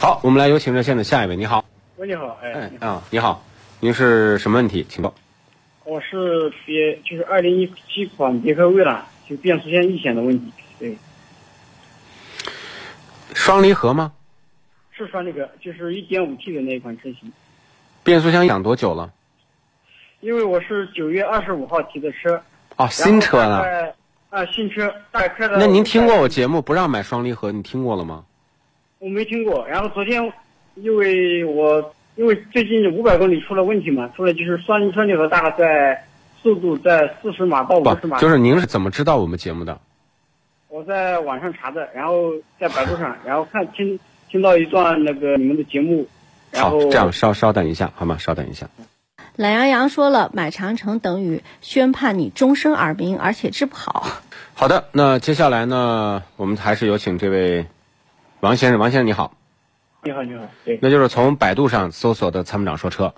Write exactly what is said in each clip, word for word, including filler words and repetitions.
好，我们来有请热线的下一位，你好。喂，你好，哎，哎啊，你好，您是什么问题？请说。我是别就是二零一七款别克蔚来，就变速箱异响的问题。对，双离合吗？是双离合，就是 一点五 T 的那一款车型。变速箱养多久了？因为我是九月二十五号提的车。哦，新车呢？啊，新车大概开的。那您听过我节目不让买双离合，你听过了吗？我没听过。然后昨天，因为我因为最近五百公里出了问题嘛，出了就是双双离合大概在速度在四十码到五十码。就是您是怎么知道我们节目的？我在网上查的，然后在百度上，然后看听听到一段那个你们的节目。然后好，这样稍稍等一下，好吗？稍等一下。懒羊羊说了，买长城等于宣判你终身耳鸣，而且治不好。好的，那接下来呢，我们还是有请这位王先生。王先生你好。你好，你好。对，那就是从百度上搜索的参谋长说车。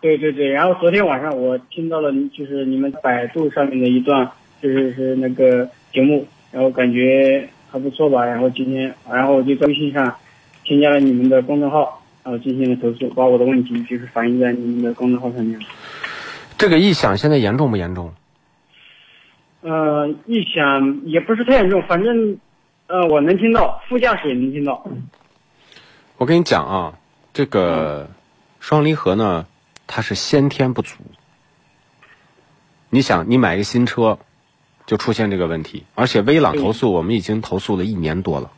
对对对，然后昨天晚上我听到了，就是你们百度上面的一段，就是是那个节目，然后感觉还不错吧。然后今天，然后我就在微信上添加了你们的公众号。然后进行了投诉，把我的问题就是反映在你们的公众号上面。这个异响现在严重不严重？呃，异响也不是太严重，反正呃我能听到，副驾驶也能听到。我跟你讲啊，这个双离合呢，它是先天不足。你想，你买一个新车，就出现这个问题，而且威朗投诉我们已经投诉了一年多了。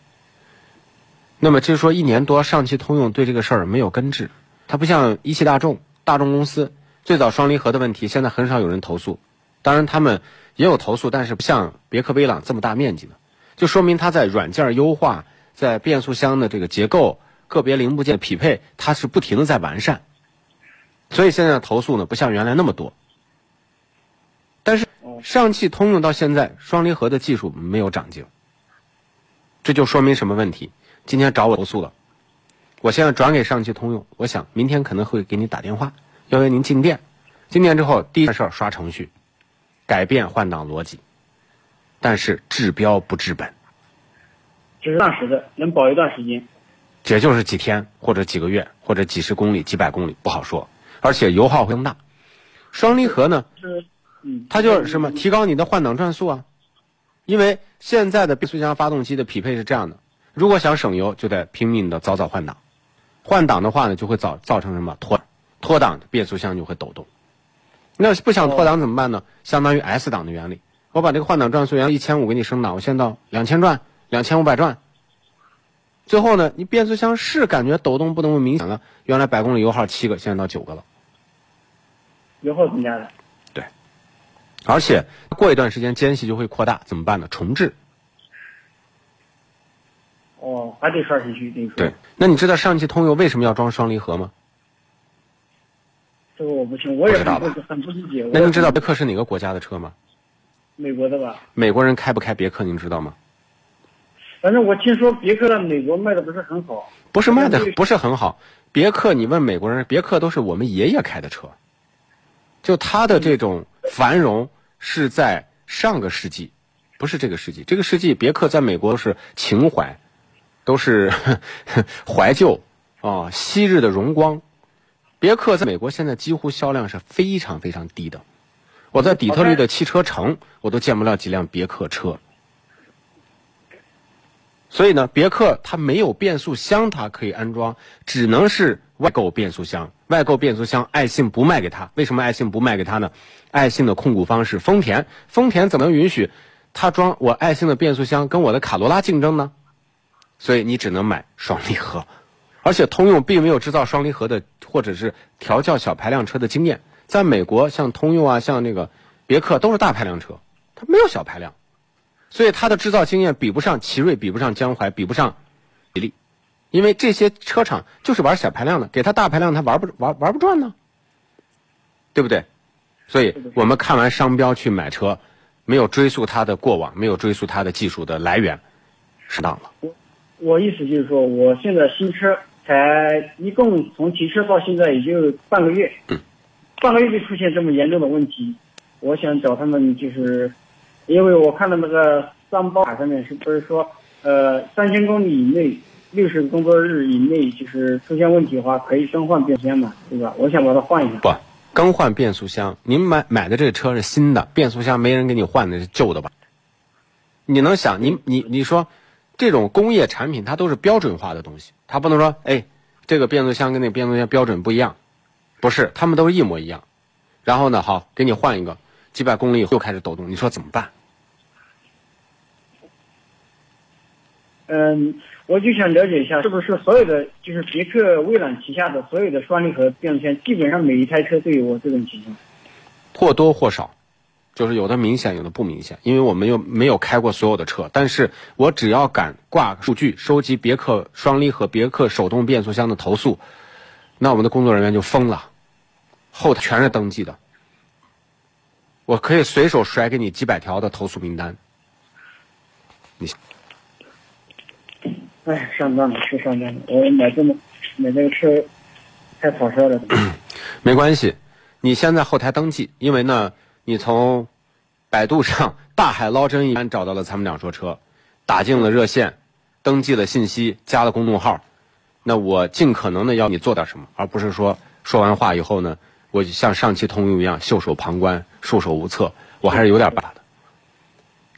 那么就是说一年多，上汽通用对这个事儿没有根治。它不像一汽大众、大众公司，最早双离合的问题现在很少有人投诉，当然他们也有投诉，但是不像别克威朗这么大面积的，就说明它在软件优化、在变速箱的这个结构、个别零部件匹配，它是不停的在完善，所以现在投诉呢不像原来那么多。但是上汽通用到现在双离合的技术没有长进，这就说明什么问题？今天找我投诉了，我现在转给上汽通用，我想明天可能会给你打电话，要约您进店。进店之后，第一件事刷程序，改变换挡逻辑，但是治标不治本，只是暂时的，能保一段时间，也就是几天或者几个月或者几十公里、几百公里不好说，而且油耗会更大。双离合呢，它就是什么？提高你的换挡转速啊，因为现在的变速箱发动机的匹配是这样的。如果想省油，就得拼命的早早换挡，换挡的话呢，就会造造成什么脱脱档，变速箱就会抖动。那不想脱档怎么办呢？相当于 S 档的原理，我把这个换挡转速原来一千五给你升档，我先到两千转、两千五百转。最后呢，你变速箱是感觉抖动不那么明显了，原来百公里油耗七个，现在到九个了，油耗增加了。对，而且过一段时间间隙就会扩大，怎么办呢？重置。哦，还得刷程序，对。对，那你知道上汽通用为什么要装双离合吗？这个我不清，我也很不理解。那您知道别克是哪个国家的车吗？美国的吧。美国人开不开别克，您知道吗？反正我听说别克在美国卖的不是很好。不是卖的不是很好，别克你问美国人，别克都是我们爷爷开的车，就它的这种繁荣是在上个世纪，不是这个世纪。这个世纪别克在美国是情怀。都是怀旧啊、哦，昔日的荣光。别克在美国现在几乎销量是非常非常低的。我在底特律的汽车城，我都见不了几辆别克车。所以呢，别克它没有变速箱，它可以安装，只能是外购变速箱。外购变速箱，爱信不卖给他。为什么爱信不卖给他呢？爱信的控股方是丰田，丰田怎么能允许他装我爱信的变速箱跟我的卡罗拉竞争呢？所以你只能买双离合，而且通用并没有制造双离合的或者是调教小排量车的经验。在美国，像通用啊，像那个别克都是大排量车，它没有小排量，所以它的制造经验比不上奇瑞，比不上江淮，比不上吉利，因为这些车厂就是玩小排量的，给它大排量它玩不玩玩不转呢，对不对？所以我们看完商标去买车，没有追溯它的过往，没有追溯它的技术的来源，失当了。我意思就是说，我现在新车才一共从提车到现在也就半个月，嗯、半个月就出现这么严重的问题，我想找他们就是，因为我看到那个三包卡上面是不是说，呃，三千公里以内六十工作日以内就是出现问题的话，可以更换变速箱嘛，对吧？我想把它换一下。不，更换变速箱，您买买的这个车是新的，变速箱没人给你换的，是旧的吧？你能想，你你你说，这种工业产品它都是标准化的东西，它不能说，哎，这个变速箱跟那个变速箱标准不一样，不是，他们都是一模一样。然后呢，好，给你换一个，几百公里以后又开始抖动，你说怎么办？嗯，我就想了解一下，是不是所有的就是别克蔚揽旗下的所有的双离合变速箱，基本上每一台车都有这种情况？或多或少，就是有的明显，有的不明显。因为我们又没有开过所有的车，但是我只要敢挂数据，收集别克双离合、别克手动变速箱的投诉，那我们的工作人员就疯了，后台全是登记的，我可以随手甩给你几百条的投诉名单。你。哎，上当了，是上当了！我买这么买这个车，太跑车了。没关系，你先在后台登记，因为呢，你从百度上大海捞针一般找到了咱们两说车，打进了热线，登记了信息，加了公众号。那我尽可能的要你做点什么，而不是说说完话以后呢，我就像上期通用一样袖手旁观、束手无策。我还是有点把的。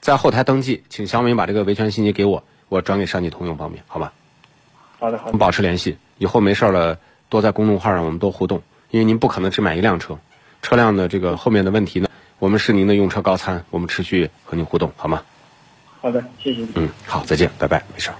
在后台登记，请小敏把这个维权信息给我。我转给上汽通用方面，好吧？好的，好的。我们保持联系，以后没事了，多在公众号上我们多互动，因为您不可能只买一辆车，车辆的这个后面的问题呢，我们是您的用车高参，我们持续和您互动，好吗？好的，谢谢。嗯，好，再见，拜拜，没事。